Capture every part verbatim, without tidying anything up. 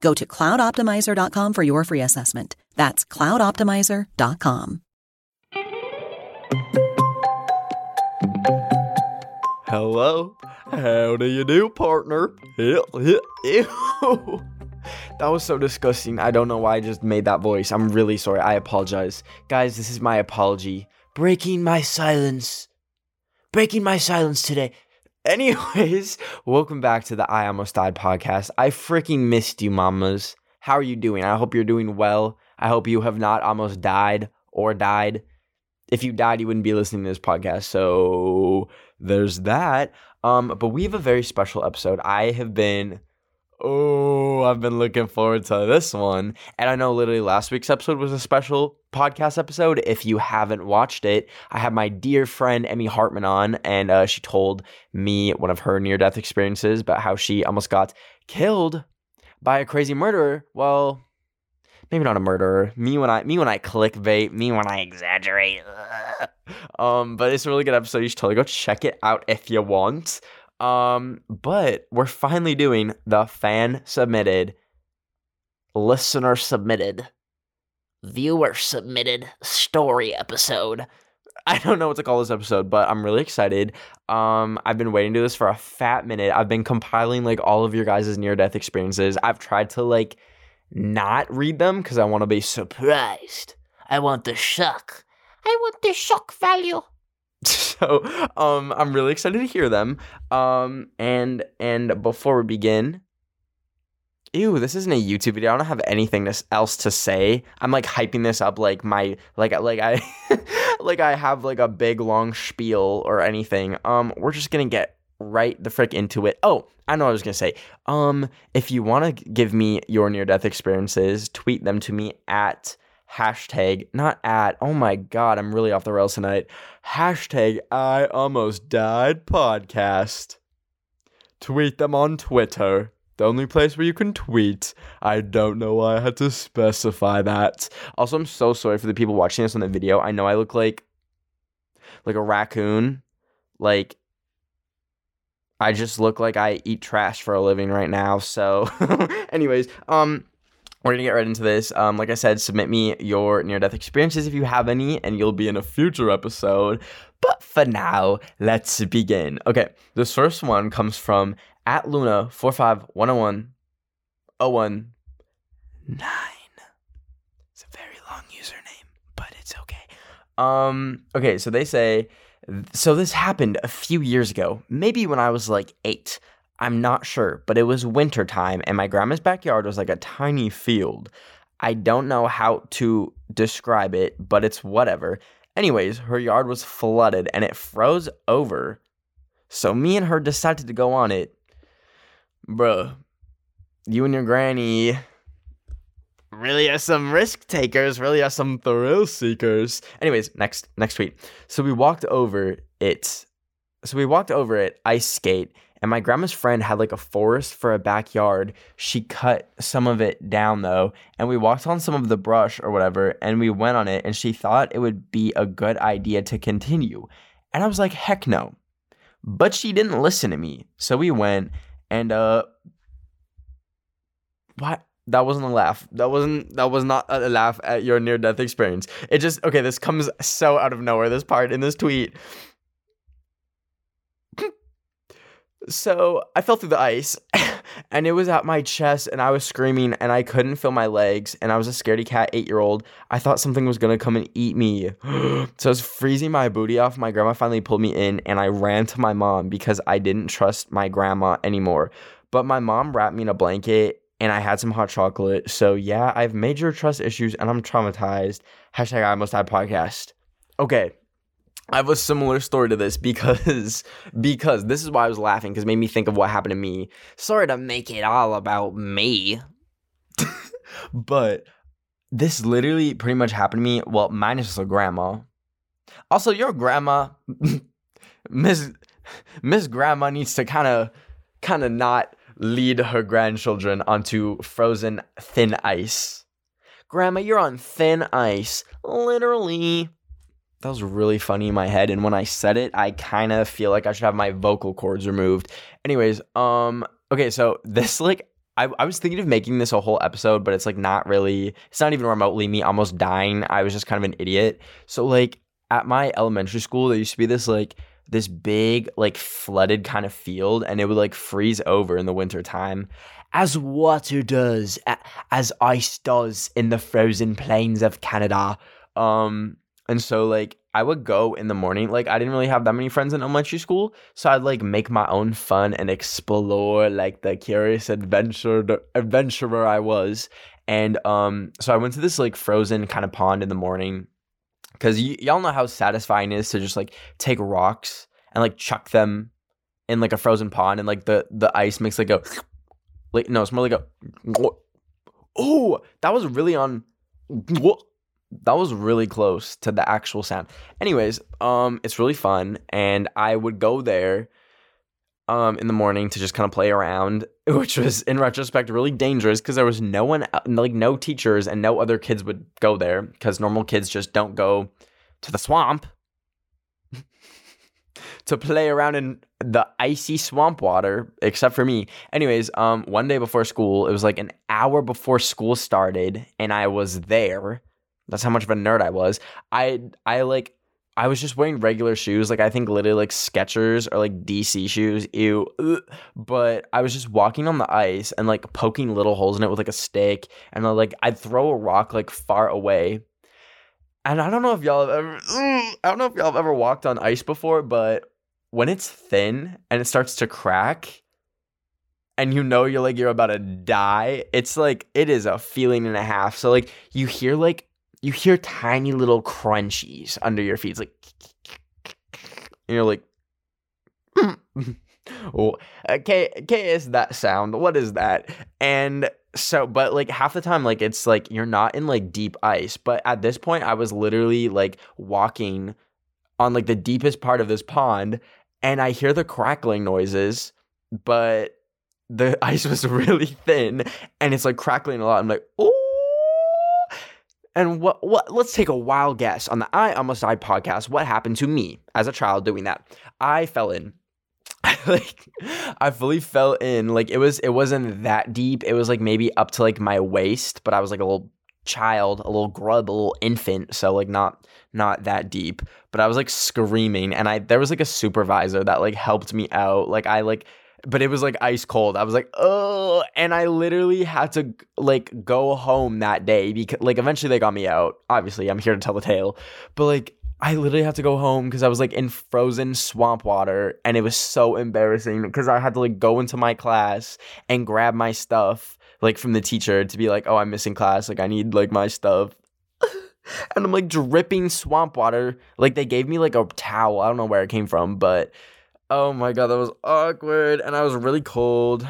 Go to cloud optimizer dot com for your free assessment. That's cloud optimizer dot com. Hello. How do you do, partner? Ew, ew, ew. That was so disgusting. I don't know why I just made that voice. I'm really sorry. I apologize. Guys, this is my apology. Breaking my silence. Breaking my silence today. Anyways, welcome back to the I Almost Died podcast. I freaking missed you, mamas. How are you doing? I hope you're doing well. I hope you have not almost died or died. If you died, you wouldn't be listening to this podcast. So there's that. Um, but we have a very special episode. I have been, oh, I've been looking forward to this one. And I know literally last week's episode was a special podcast episode. If you haven't watched it, I have my dear friend Emmy Hartman on, and uh, she told me one of her near-death experiences about how she almost got killed by a crazy murderer. Well, maybe not a murderer. Me when I me when I clickbait. Me when I exaggerate. um, but it's a really good episode. You should totally go check it out if you want. Um, but we're finally doing the fan submitted, listener submitted, viewer submitted story episode. I don't know what to call this episode, but I'm really excited. Um, I've been waiting to do this for a fat minute. I've been compiling like all of your guys' near-death experiences. I've tried to like not read them because I want to be surprised. I want the shock. I want the shock value. So um, I'm really excited to hear them. Um, and and before we begin... Ew, this isn't a YouTube video. I don't have anything else to say. I'm like hyping this up like my like like I like I have like a big long spiel or anything. Um, we're just gonna get right the frick into it. Oh, I know what I was gonna say. Um, if you wanna give me your near-death experiences, tweet them to me at hashtag not at. Oh my god, I'm really off the rails tonight. Hashtag I Almost Died podcast. Tweet them on Twitter. The only place where you can tweet. I don't know why I had to specify that. Also, I'm so sorry for the people watching this on the video. I know I look like, like a raccoon. Like, I just look like I eat trash for a living right now. So, anyways, um, we're going to get right into this. Um, like I said, submit me your near-death experiences if you have any, and you'll be in a future episode. But for now, let's begin. Okay, this first one comes from at Luna four five one oh one oh one nine. It's a very long username, but it's okay. Um, okay, so they say, so this happened a few years ago, maybe when I was like eight. I'm not sure, but it was wintertime and my grandma's backyard was like a tiny field. I don't know how to describe it, but it's whatever. Anyways, her yard was flooded and it froze over. So me and her decided to go on it. Bruh, you and your granny really are some risk takers, really are some thrill seekers. Anyways, next next tweet. So we walked over it. So we walked over it, ice skate, And my grandma's friend had like a forest for a backyard. She cut some of it down though, and we walked on some of the brush or whatever, and we went on it, and she thought it would be a good idea to continue. And I was like, heck no. But she didn't listen to me. So we went, and uh what? That wasn't a laugh. That wasn't, that was not a laugh at your near-death experience. It just, okay, this comes so out of nowhere, this part in this tweet. So I fell through the ice, and it was at my chest, and I was screaming, and I couldn't feel my legs, and I was a scaredy cat eight-year-old. I thought something was going to come and eat me. So I was freezing my booty off. My grandma finally pulled me in, and I ran to my mom because I didn't trust my grandma anymore. But my mom wrapped me in a blanket, and I had some hot chocolate. So yeah, I have major trust issues and I'm traumatized. Hashtag I Almost Died podcast. Okay. I have a similar story to this because, because this is why I was laughing, because it made me think of what happened to me. Sorry to make it all about me. But this literally pretty much happened to me. Well, minus the grandma. Also, your grandma, Miss Miss Grandma needs to kind of kind of not lead her grandchildren onto frozen thin ice. Grandma, you're on thin ice. Literally. That was really funny in my head, and when I said it, I kind of feel like I should have my vocal cords removed. Anyways, um, okay, so this, like, I, I was thinking of making this a whole episode, but it's, like, not really, it's not even remotely me almost dying. I was just kind of an idiot. So, like, at my elementary school, there used to be this, like, this big, like, flooded kind of field, and it would, like, freeze over in the winter time, as water does, as ice does in the frozen plains of Canada. Um, and so, like, I would go in the morning. Like, I didn't really have that many friends in elementary school, so I'd, like, make my own fun and explore, like, the curious adventure adventurer I was. And um, so I went to this, like, frozen kind of pond in the morning. Because y- y'all know how satisfying it is to just, like, take rocks and, like, chuck them in, like, a frozen pond. And, like, the, the ice makes, like, a... Like, no, it's more like a... Oh, that was really on... That was really close to the actual sound. Anyways, um, it's really fun. And I would go there um, in the morning to just kind of play around, which was, in retrospect, really dangerous because there was no one, like, no teachers and no other kids would go there because normal kids just don't go to the swamp to play around in the icy swamp water, except for me. Anyways, um, one day before school, it was like an hour before school started, and I was there. That's how much of a nerd I was. I, I like... I was just wearing regular shoes. Like, I think literally, like, Skechers or, like, D C shoes. Ew. Ugh. But I was just walking on the ice and, like, poking little holes in it with, like, a stick. And, I'd, like, I'd throw a rock, like, far away. And I don't know if y'all have ever... I don't know if y'all have ever walked on ice before, but when it's thin and it starts to crack and you know you're, like, you're about to die, it's, like, it is a feeling and a half. So, like, you hear, like... You hear tiny little crunchies under your feet. It's like, and you're like, oh, okay, okay, is that sound? What is that? And so, but like half the time, like it's like you're not in like deep ice. But at this point, I was literally like walking on like the deepest part of this pond, and I hear the crackling noises, but the ice was really thin, and it's like crackling a lot. I'm like, oh. And what, what? Let's take a wild guess on the I Almost Died podcast. What happened to me as a child doing that? I fell in. like, I fully fell in. Like, it was, it wasn't that deep. It was like maybe up to like my waist, but I was like a little child, a little grub, a little infant. So like not, not that deep. But I was like screaming, and I there was like a supervisor that like helped me out. Like I like. But it was, like, ice cold. I was like, oh, and I literally had to, like, go home that day because, like, eventually they got me out. Obviously, I'm here to tell the tale. But, like, I literally had to go home because I was, like, in frozen swamp water, and it was so embarrassing because I had to, like, go into my class and grab my stuff, like, from the teacher to be like, oh, I'm missing class. Like, I need, like, my stuff. And I'm, like, dripping swamp water. Like, they gave me, like, a towel. I don't know where it came from, but... Oh my god, that was awkward, and I was really cold,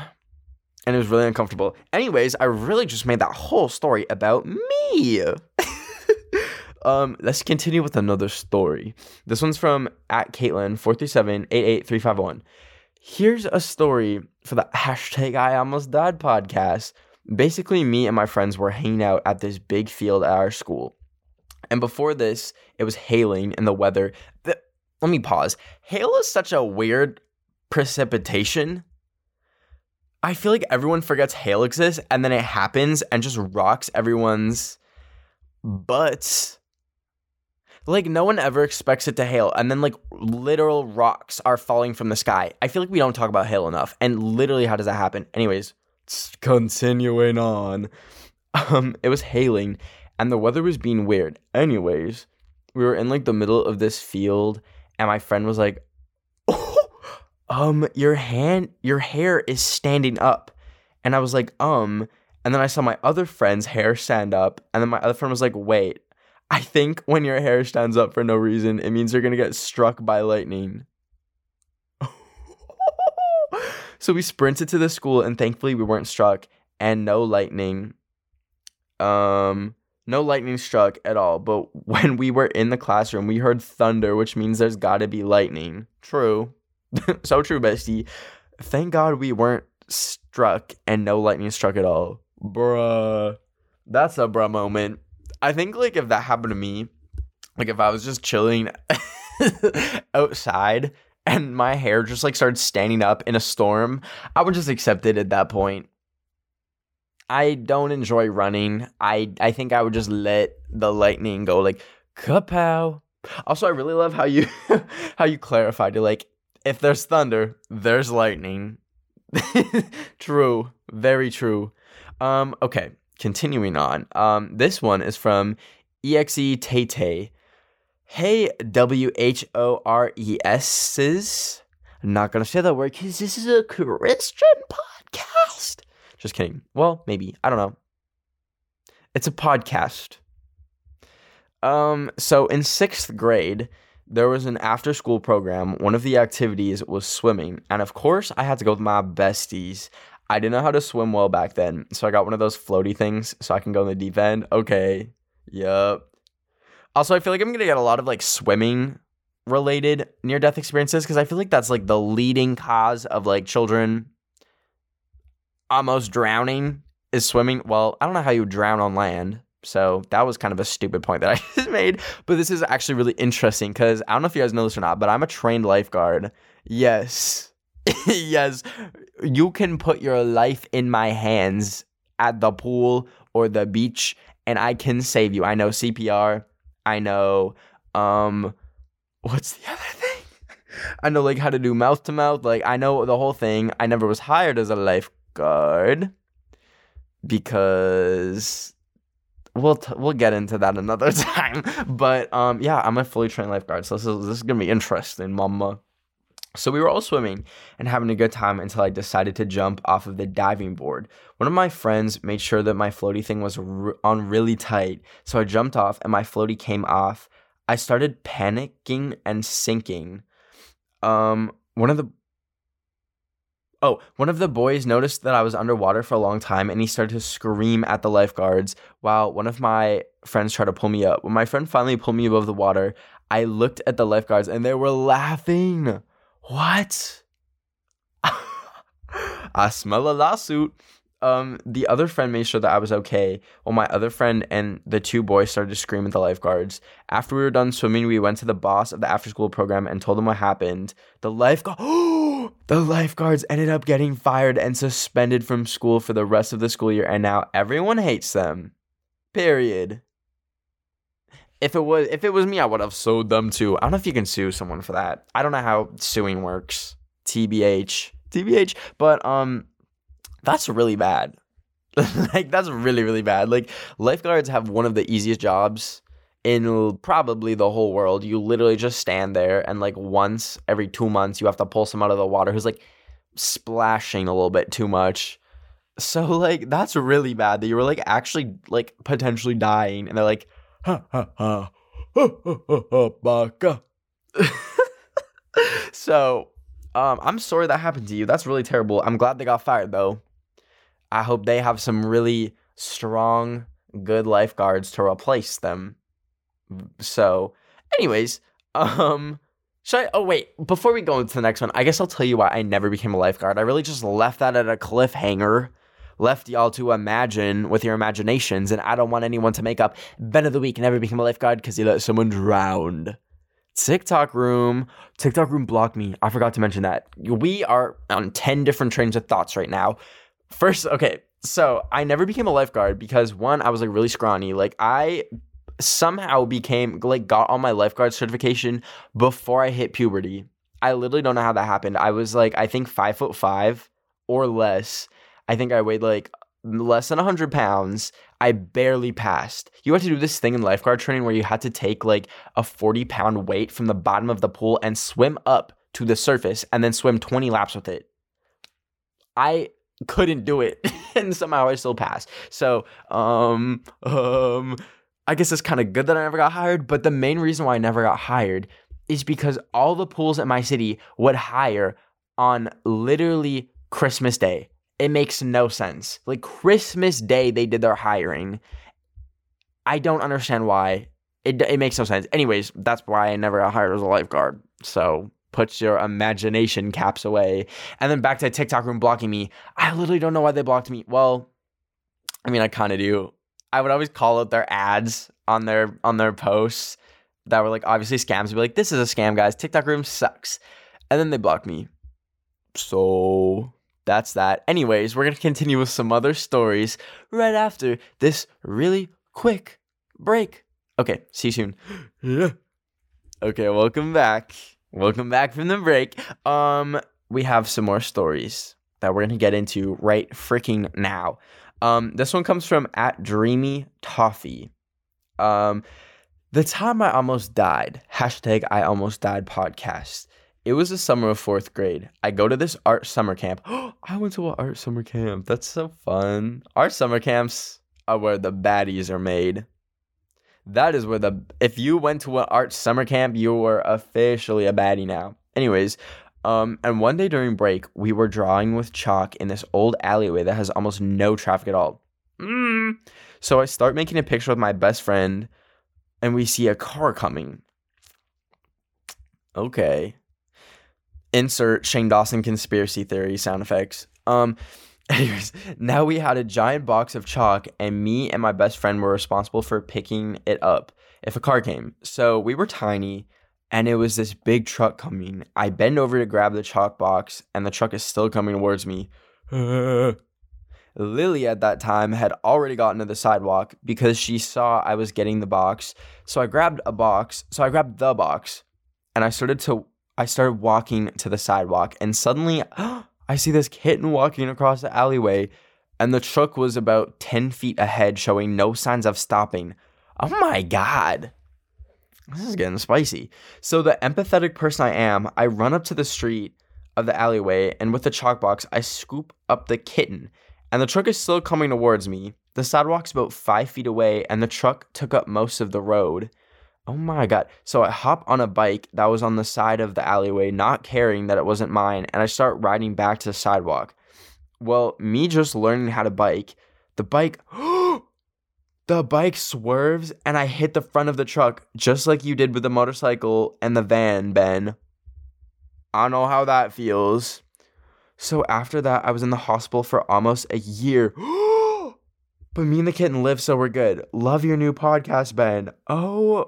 and it was really uncomfortable. Anyways, I really just made that whole story about me. um, let's continue with another story. This one's from at Caitlin four three seven eight eight three five one. here's a story for the hashtag I Almost Died podcast. Basically, me and my friends were hanging out at this big field at our school. And before this, it was hailing and the weather. The, let me pause. Hail is such a weird precipitation. I feel like everyone forgets hail exists, and then it happens and just rocks everyone's butts. Like, no one ever expects it to hail, and then, like, literal rocks are falling from the sky. I feel like we don't talk about hail enough, and literally, how does that happen? Anyways, continuing on. Um, it was hailing, and the weather was being weird. Anyways, we were in, like, the middle of this field, and my friend was like, oh, um, your hand, your hair is standing up. And I was like, um, and then I saw my other friend's hair stand up, and then my other friend was like, wait. I think when your hair stands up for no reason, it means you're going to get struck by lightning. So we sprinted to the school, and thankfully we weren't struck, and no lightning. Um, no lightning struck at all. But when we were in the classroom, we heard thunder, which means there's got to be lightning. True. So true, bestie. Thank God we weren't struck, and no lightning struck at all. Bruh. That's a bruh moment. I think, like, if that happened to me, like, if I was just chilling outside and my hair just, like, started standing up in a storm, I would just accept it at that point. I don't enjoy running. I I think I would just let the lightning go, like, kapow. Also, I really love how you how you clarified it. Like, if there's thunder, there's lightning. True. Very true. Um, okay. Continuing on, um, this one is from E X E Tay-Tay. Hey, W H O R E S's. I'm not going to say that word because this is a Christian podcast. Just kidding. Well, maybe. I don't know. It's a podcast. Um. So in sixth grade, there was an after-school program. One of the activities was swimming. And of course, I had to go with my besties. I didn't know how to swim well back then, so I got one of those floaty things so I can go in the deep end. Okay. Yep. Also, I feel like I'm going to get a lot of, like, swimming-related near-death experiences because I feel like that's, like, the leading cause of, like, children almost drowning is swimming. Well, I don't know how you drown on land, so that was kind of a stupid point that I just made, but this is actually really interesting because I don't know if you guys know this or not, but I'm a trained lifeguard. Yes. Yes, you can put your life in my hands at the pool or the beach, and I can save you. I know C P R. I know, um, what's the other thing? I know, like, how to do mouth-to-mouth. Like, I know the whole thing. I never was hired as a lifeguard because we'll t- we'll get into that another time. But, um, yeah, I'm a fully trained lifeguard, so this is, this is going to be interesting, mama. So we were all swimming and having a good time until I decided to jump off of the diving board. One of my friends made sure that my floaty thing was re- on really tight, so I jumped off and my floaty came off. I started panicking and sinking. Um, one of the oh, one of the boys noticed that I was underwater for a long time, and he started to scream at the lifeguards while one of my friends tried to pull me up. When my friend finally pulled me above the water, I looked at the lifeguards and they were laughing. What? I smell a lawsuit. Um, the other friend made sure that I was okay. Well, my other friend and the two boys started to scream at the lifeguards. After we were done swimming, we went to the boss of the after-school program and told him what happened. The lifeguard, the lifeguards ended up getting fired and suspended from school for the rest of the school year, and now everyone hates them. Period. If it was if it was me, I would have sued them too. I don't know if you can sue someone for that. I don't know how suing works. T B H. T B H. But um, that's really bad. Like, that's really, really bad. Like, lifeguards have one of the easiest jobs in probably the whole world. You literally just stand there, and, like, once every two months, you have to pull someone out of the water who's, like, splashing a little bit too much. So, like, that's really bad that you were, like, actually, like, potentially dying, and they're like, ha ha ha, ha ha ha, baka. So, um, I'm sorry that happened to you. That's really terrible. I'm glad they got fired, though. I hope they have some really strong, good lifeguards to replace them. So, anyways, um, Should I? Oh, wait. Before we go into the next one, I guess I'll tell you why I never became a lifeguard. I really just left that at a cliffhanger, left y'all to imagine with your imaginations, and I don't want anyone to make up Ben of the Week never became a lifeguard because he let someone drown. TikTok room. TikTok room blocked me. I forgot to mention that. We are on ten different trains of thoughts right now. First, okay, so I never became a lifeguard because, one, I was, like, really scrawny. Like, I somehow became, like, got all my lifeguard certification before I hit puberty. I literally don't know how that happened. I was, like, I think five foot five or less. I think I weighed, like, less than one hundred pounds. I barely passed. You had to do this thing in lifeguard training where you had to take, like, a forty-pound weight from the bottom of the pool and swim up to the surface and then swim twenty laps with it. I couldn't do it, and somehow I still passed. So, um, um, I guess it's kind of good that I never got hired, but the main reason why I never got hired is because all the pools in my city would hire on literally Christmas Day. It makes no sense. Like, Christmas Day, they did their hiring. I don't understand why. It it makes no sense. Anyways, that's why I never got hired as a lifeguard. So, put your imagination caps away. And then back to TikTok room blocking me. I literally don't know why they blocked me. Well, I mean, I kind of do. I would always call out their ads on their on their posts that were, like, obviously scams. I'd be like, this is a scam, guys. TikTok room sucks. And then they blocked me. So... that's that. Anyways, we're going to continue with some other stories right after this really quick break. Okay, see you soon. Yeah. Okay, welcome back. Welcome back from the break. Um, we have some more stories that we're going to get into right freaking now. Um, this one comes from at Dreamy Toffee. Um, the time I almost died, hashtag I almost died podcast. It was the summer of fourth grade. I go to this art summer camp. I went to an art summer camp. That's so fun. Art summer camps are where the baddies are made. That is where the... if you went to an art summer camp, you were officially a baddie now. Anyways, um, and one day during break, we were drawing with chalk in this old alleyway that has almost no traffic at all. Mm. So I start making a picture with my best friend, and we see a car coming. Okay. Insert Shane Dawson conspiracy theory sound effects. Um, anyways, now we had a giant box of chalk, and me and my best friend were responsible for picking it up if a car came. So we were tiny, and it was this big truck coming. I bend over to grab the chalk box, and the truck is still coming towards me. Lily at that time had already gotten to the sidewalk because she saw I was getting the box. So I grabbed a box. So I grabbed the box, and I started to. I started walking to the sidewalk, and suddenly oh, I see this kitten walking across the alleyway, and the truck was about ten feet ahead, showing no signs of stopping. Oh my God. This is getting spicy. So the empathetic person I am, I run up to the street of the alleyway, and with the chalk box, I scoop up the kitten, and the truck is still coming towards me. The sidewalk's about five feet away, and the truck took up most of the road. Oh my God. So I hop on a bike that was on the side of the alleyway, not caring that it wasn't mine, and I start riding back to the sidewalk. Well, me just learning how to bike, the bike, the bike swerves, and I hit the front of the truck, just like you did with the motorcycle and the van, Ben. I don't know how that feels. So after that, I was in the hospital for almost a year. But me and the kitten live, so we're good. Love your new podcast, Ben. Oh...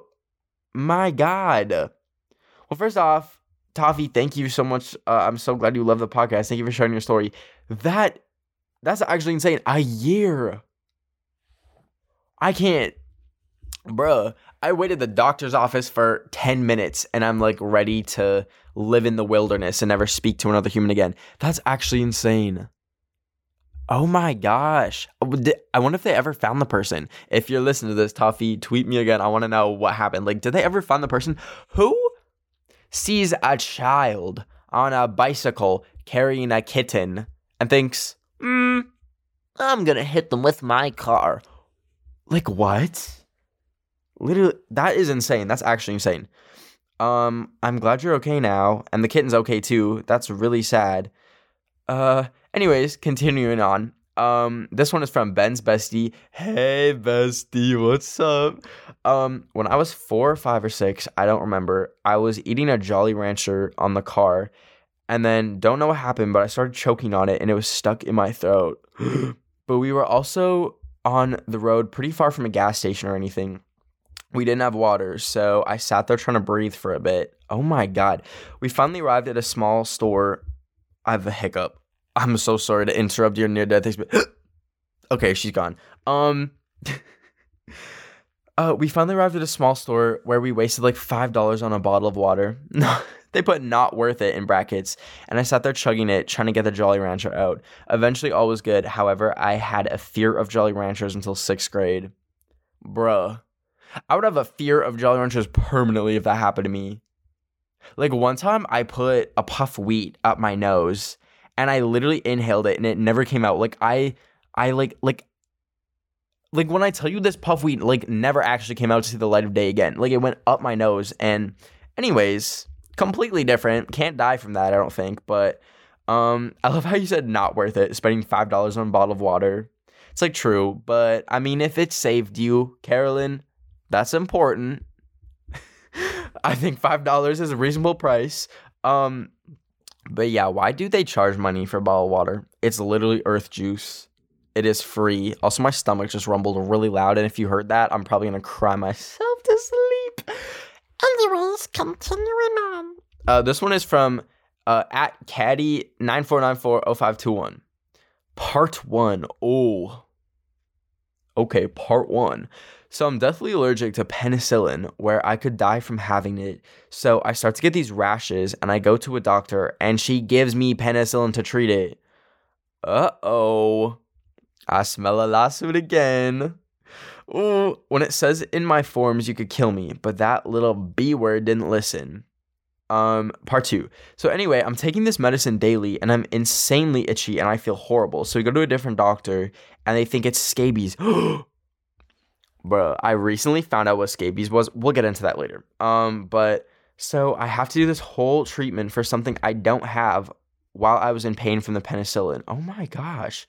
my God. Well, first off, Toffee, thank you so much. Uh, I'm so glad you love the podcast. Thank you for sharing your story. That that's actually insane. A year. I can't. Bruh, I waited the doctor's office for ten minutes, and I'm, like, ready to live in the wilderness and never speak to another human again. That's actually insane. Oh, my gosh. I wonder if they ever found the person. If you're listening to this, Toffee, tweet me again. I want to know what happened. Like, did they ever find the person who sees a child on a bicycle carrying a kitten and thinks, mm, I'm going to hit them with my car? Like, what? Literally, that is insane. That's actually insane. Um, I'm glad you're okay now. And the kitten's okay, too. That's really sad. Uh... Anyways, continuing on, Um, this one is from Ben's bestie. Hey, bestie, what's up? Um, when I was four or five or six, I don't remember, I was eating a Jolly Rancher on the car, and then don't know what happened, but I started choking on it, and it was stuck in my throat. But we were also on the road pretty far from a gas station or anything. We didn't have water, so I sat there trying to breathe for a bit. Oh my God. We finally arrived at a small store. I have a hiccup. I'm so sorry to interrupt your near-death experience. Okay, she's gone. Um, uh, we finally arrived at a small store where we wasted like five dollars on a bottle of water. They put "not worth it" in brackets, and I sat there chugging it, trying to get the Jolly Rancher out. Eventually, all was good. However, I had a fear of Jolly Ranchers until sixth grade. Bruh. I would have a fear of Jolly Ranchers permanently if that happened to me. Like, one time, I put a puff wheat up my nose, and I literally inhaled it, and it never came out. Like, I, I, like, like, like, when I tell you this puff wheat, like, never actually came out to see the light of day again. Like, it went up my nose, and anyways, completely different. Can't die from that, I don't think, but, um, I love how you said not worth it, spending five dollars on a bottle of water. It's, like, true, but, I mean, if it saved you, Carolyn, that's important. I think five dollars is a reasonable price. Um... But yeah, why do they charge money for a bottle of water? It's literally earth juice. It is free. Also, my stomach just rumbled really loud, and if you heard that, I'm probably going to cry myself to sleep. Anyways, continuing on. Uh, this one is from uh, at Caddy nine four nine four oh five two one. Part one. Oh. Okay, part one. So I'm deathly allergic to penicillin, where I could die from having it. So I start to get these rashes, and I go to a doctor, and she gives me penicillin to treat it. Uh-oh. I smell a lawsuit again. Ooh. When it says in my forms you could kill me, but that little B word didn't listen. Um, part two. So anyway, I'm taking this medicine daily, and I'm insanely itchy, and I feel horrible. So we go to a different doctor, and they think it's scabies. Bro, I recently found out what scabies was. We'll get into that later. Um, but so I have to do this whole treatment for something I don't have while I was in pain from the penicillin. Oh my gosh.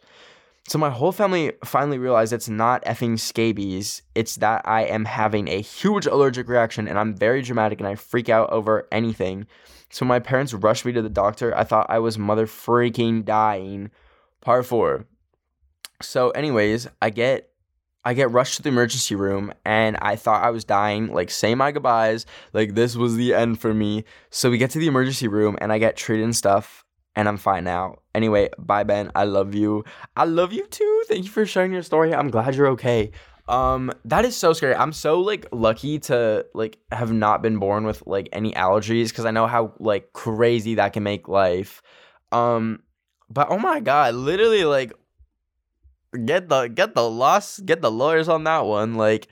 So my whole family finally realized it's not effing scabies. It's that I am having a huge allergic reaction, and I'm very dramatic, and I freak out over anything. So my parents rushed me to the doctor. I thought I was mother freaking dying. Part four. So anyways, I get... I get rushed to the emergency room, and I thought I was dying, like, say my goodbyes, like, this was the end for me. So we get to the emergency room, and I get treated and stuff, and I'm fine now. Anyway, bye, Ben. I love you. I love you, too. Thank you for sharing your story. I'm glad you're okay. Um, that is so scary. I'm so, like, lucky to, like, have not been born with, like, any allergies, because I know how, like, crazy that can make life. Um, but, oh, my God, literally, like, Get the get the loss get the lawyers on that one. Like,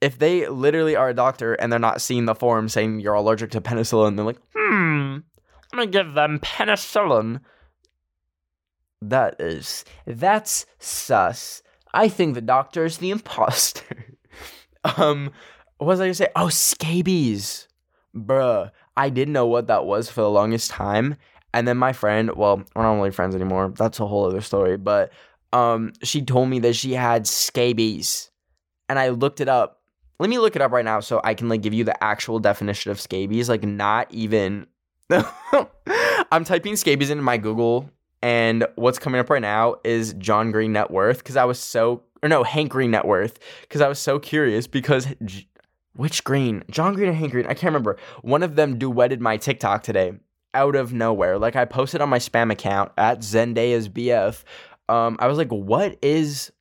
if they literally are a doctor and they're not seeing the form saying you're allergic to penicillin, they're like, hmm, I'm gonna give them penicillin. That is that's sus. I think the doctor is the imposter. um, what was I gonna say? Oh, scabies, bruh. I didn't know what that was for the longest time, and then my friend, well, we're not really friends anymore. That's a whole other story, but. Um, she told me that she had scabies, and I looked it up. Let me look it up right now so I can, like, give you the actual definition of scabies. Like, not even... I'm typing scabies into my Google, and what's coming up right now is John Green net worth, because I was so... Or no, Hank Green net worth, because I was so curious, because... J- which Green? John Green or Hank Green? I can't remember. One of them duetted my TikTok today out of nowhere. Like, I posted on my spam account, at Zendaya's B F... Um, I was like, what is,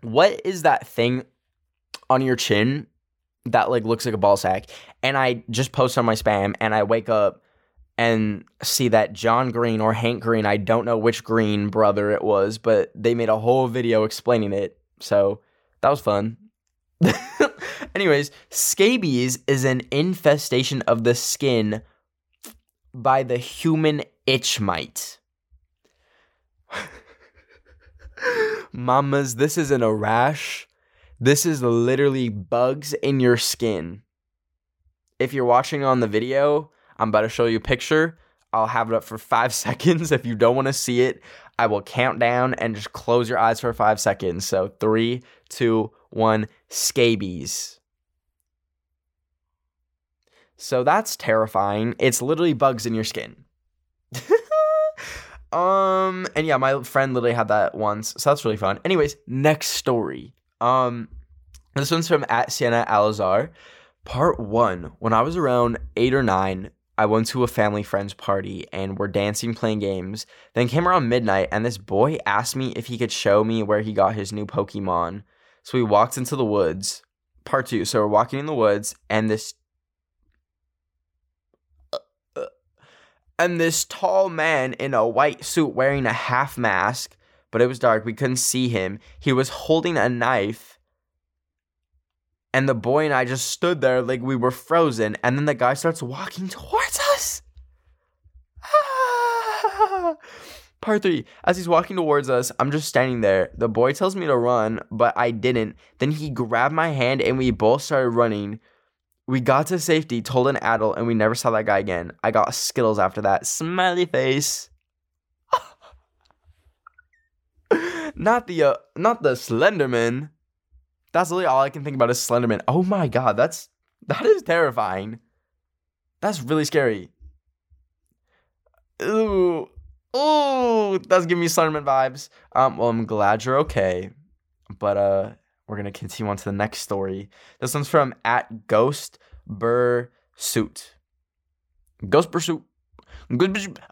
what is that thing on your chin that, like, looks like a ball sack? And I just post on my spam, and I wake up and see that John Green or Hank Green, I don't know which Green brother it was, but they made a whole video explaining it. So that was fun. Anyways, scabies is an infestation of the skin by the human itch mite. Mamas, this isn't a rash. This is literally bugs in your skin. If you're watching on the video, I'm about to show you a picture. I'll have it up for five seconds if you don't want to see it. I will count down and just close your eyes for five seconds. So three, two, one, scabies. So that's terrifying. It's literally bugs in your skin. um, and yeah, my friend literally had that once. So that's really fun. Anyways, next story. Um, this one's from at Sienna Alizar. Part one. When I was around eight or nine, I went to a family friend's party and we're dancing, playing games. Then came around midnight and this boy asked me if he could show me where he got his new Pokemon. So we walked into the woods. Part two. So we're walking in the woods and this And this tall man in a white suit wearing a half mask, but it was dark. We couldn't see him. He was holding a knife. And the boy and I just stood there like we were frozen. And then the guy starts walking towards us. Ah. Part three. As he's walking towards us, I'm just standing there. The boy tells me to run, but I didn't. Then he grabbed my hand and we both started running. We got to safety, told an adult, and we never saw that guy again. I got Skittles after that. Smiley face. not the uh, not the Slenderman. That's really all I can think about is Slenderman. Oh my god, that's that is terrifying. That's really scary. Ooh. Ooh, that's giving me Slenderman vibes. Um, well, I'm glad you're okay. But uh we're going to continue on to the next story. This one's from at Ghost Bursuit. Ghost Bursuit.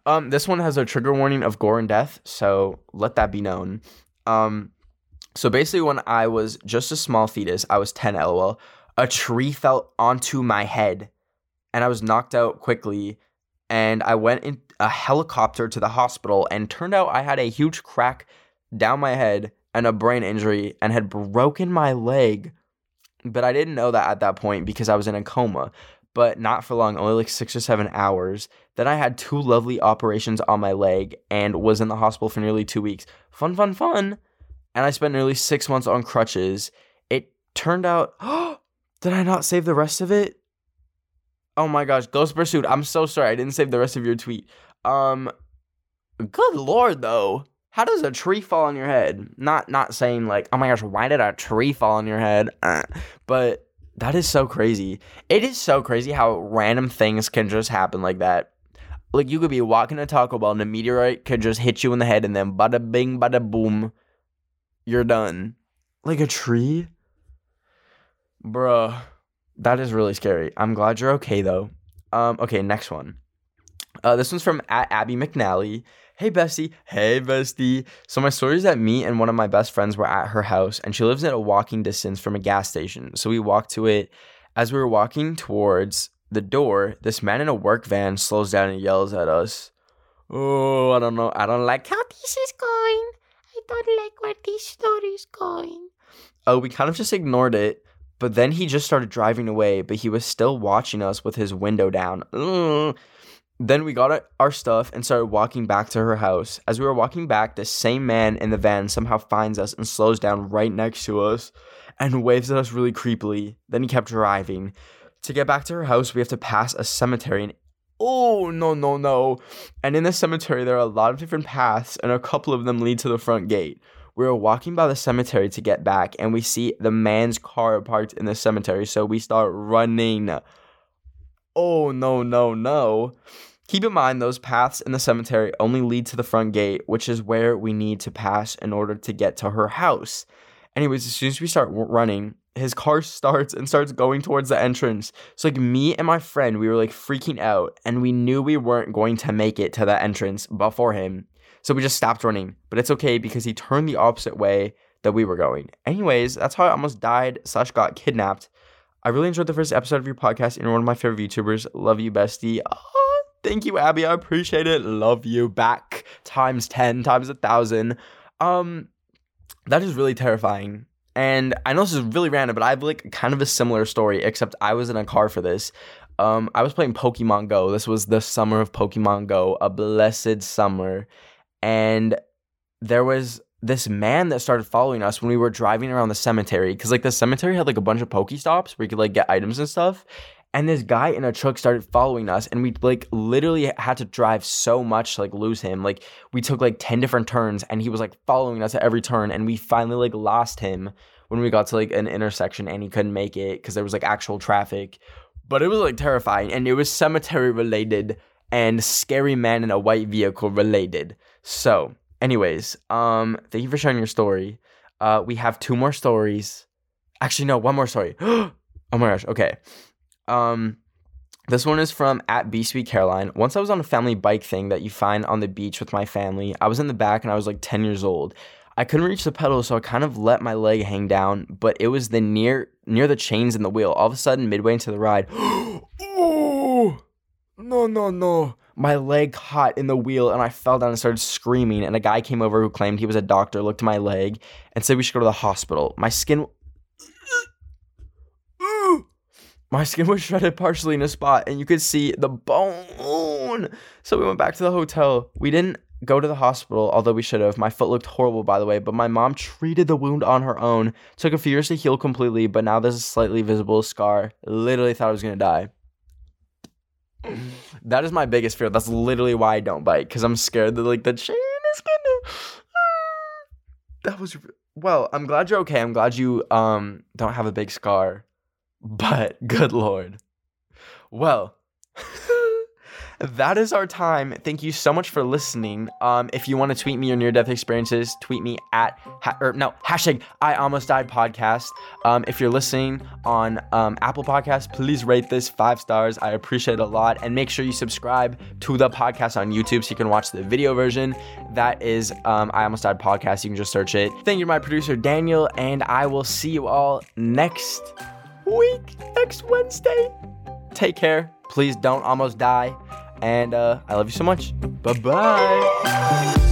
Um, this one has a trigger warning of gore and death, so let that be known. Um, so basically when I was just a small fetus, I was ten, lol, a tree fell onto my head, and I was knocked out quickly, and I went in a helicopter to the hospital, and turned out I had a huge crack down my head, and a brain injury, and had broken my leg, but I didn't know that at that point because I was in a coma, but not for long, only like six or seven hours. Then I had two lovely operations on my leg and was in the hospital for nearly two weeks. Fun, fun, fun. And I spent nearly six months on crutches. It turned out, oh, did I not save the rest of it? Oh my gosh, Ghost Pursuit, I'm so sorry, I didn't save the rest of your tweet. Um, good lord though. How does a tree fall on your head? Not not saying like, oh my gosh, why did a tree fall on your head? Uh, but that is so crazy. It is so crazy how random things can just happen like that. Like you could be walking a Taco Bell and a meteorite could just hit you in the head and then bada bing, bada boom, you're done. Like a tree? Bruh, that is really scary. I'm glad you're okay though. Um, okay, next one. Uh, this one's from at Abby McNally. Hey, bestie. Hey, bestie. So my story is that me and one of my best friends were at her house, and she lives at a walking distance from a gas station. So we walked to it. As we were walking towards the door, this man in a work van slows down and yells at us. Oh, I don't know. I don't like how this is going. I don't like where this story is going. Oh, we kind of just ignored it, but then he just started driving away, but he was still watching us with his window down. Ugh. Then we got our stuff and started walking back to her house. As we were walking back, the same man in the van somehow finds us and slows down right next to us and waves at us really creepily. Then he kept driving. To get back to her house, we have to pass a cemetery. And oh, no, no, no. And in the cemetery, there are a lot of different paths, and a couple of them lead to the front gate. We were walking by the cemetery to get back, and we see the man's car parked in the cemetery, so we start running. Oh, no, no, no. Keep in mind, those paths in the cemetery only lead to the front gate, which is where we need to pass in order to get to her house. Anyways, as soon as we start running, his car starts and starts going towards the entrance. So, like, me and my friend, we were, like, freaking out, and we knew we weren't going to make it to the entrance before him. So we just stopped running. But it's okay because he turned the opposite way that we were going. Anyways, that's how I almost died slash got kidnapped. I really enjoyed the first episode of your podcast, and you're one of my favorite YouTubers. Love you, bestie. Oh, thank you, Abby. I appreciate it. Love you back times ten, times a thousand. Um, that is really terrifying. And I know this is really random, but I have like kind of a similar story, except I was in a car for this. Um, I was playing Pokemon Go. This was the summer of Pokemon Go, a blessed summer. And there was this man that started following us when we were driving around the cemetery, because like the cemetery had like a bunch of Pokestops where you could like get items and stuff, And this guy in a truck started following us, and we like literally had to drive so much to like lose him. Like we took like ten different turns, and he was like following us at every turn, and we finally like lost him when we got to like an intersection, and he couldn't make it because there was like actual traffic. But it was like terrifying, and it was cemetery related and scary man in a white vehicle related. So anyways, um, thank you for sharing your story. Uh, we have two more stories. Actually, no, one more story. Oh my gosh. Okay. Um, this one is from at B-Sweet Caroline. Once I was on a family bike thing that you find on the beach with my family. I was in the back and I was like ten years old. I couldn't reach the pedal, so I kind of let my leg hang down, but it was the near near the chains and the wheel. All of a sudden, midway into the ride, oh, no, no, no. My leg caught in the wheel, and I fell down and started screaming, and a guy came over who claimed he was a doctor, looked at my leg, and said we should go to the hospital. My skin... My skin was shredded partially in a spot, and you could see the bone. So we went back to the hotel. We didn't go to the hospital, although we should have. My foot looked horrible, by the way, but my mom treated the wound on her own. It took a few years to heal completely, but now there's a slightly visible scar. Literally thought I was going to die. That is my biggest fear. That's literally why I don't bike, because I'm scared that, like, the chain is going to... That was... Well, I'm glad you're okay. I'm glad you um don't have a big scar. But good Lord. Well, that is our time. Thank you so much for listening. Um, if you want to tweet me your near-death experiences, tweet me at ha- or no hashtag I Almost Died podcast. Um, if you're listening on um, Apple Podcasts, please rate this five stars. I appreciate it a lot, and make sure you subscribe to the podcast on YouTube so you can watch the video version. That is um, I Almost Died podcast. You can just search it. Thank you to my producer Daniel, and I will see you all next. week next Wednesday. Take care. Please don't almost die. And uh, I love you so much. Bye-bye.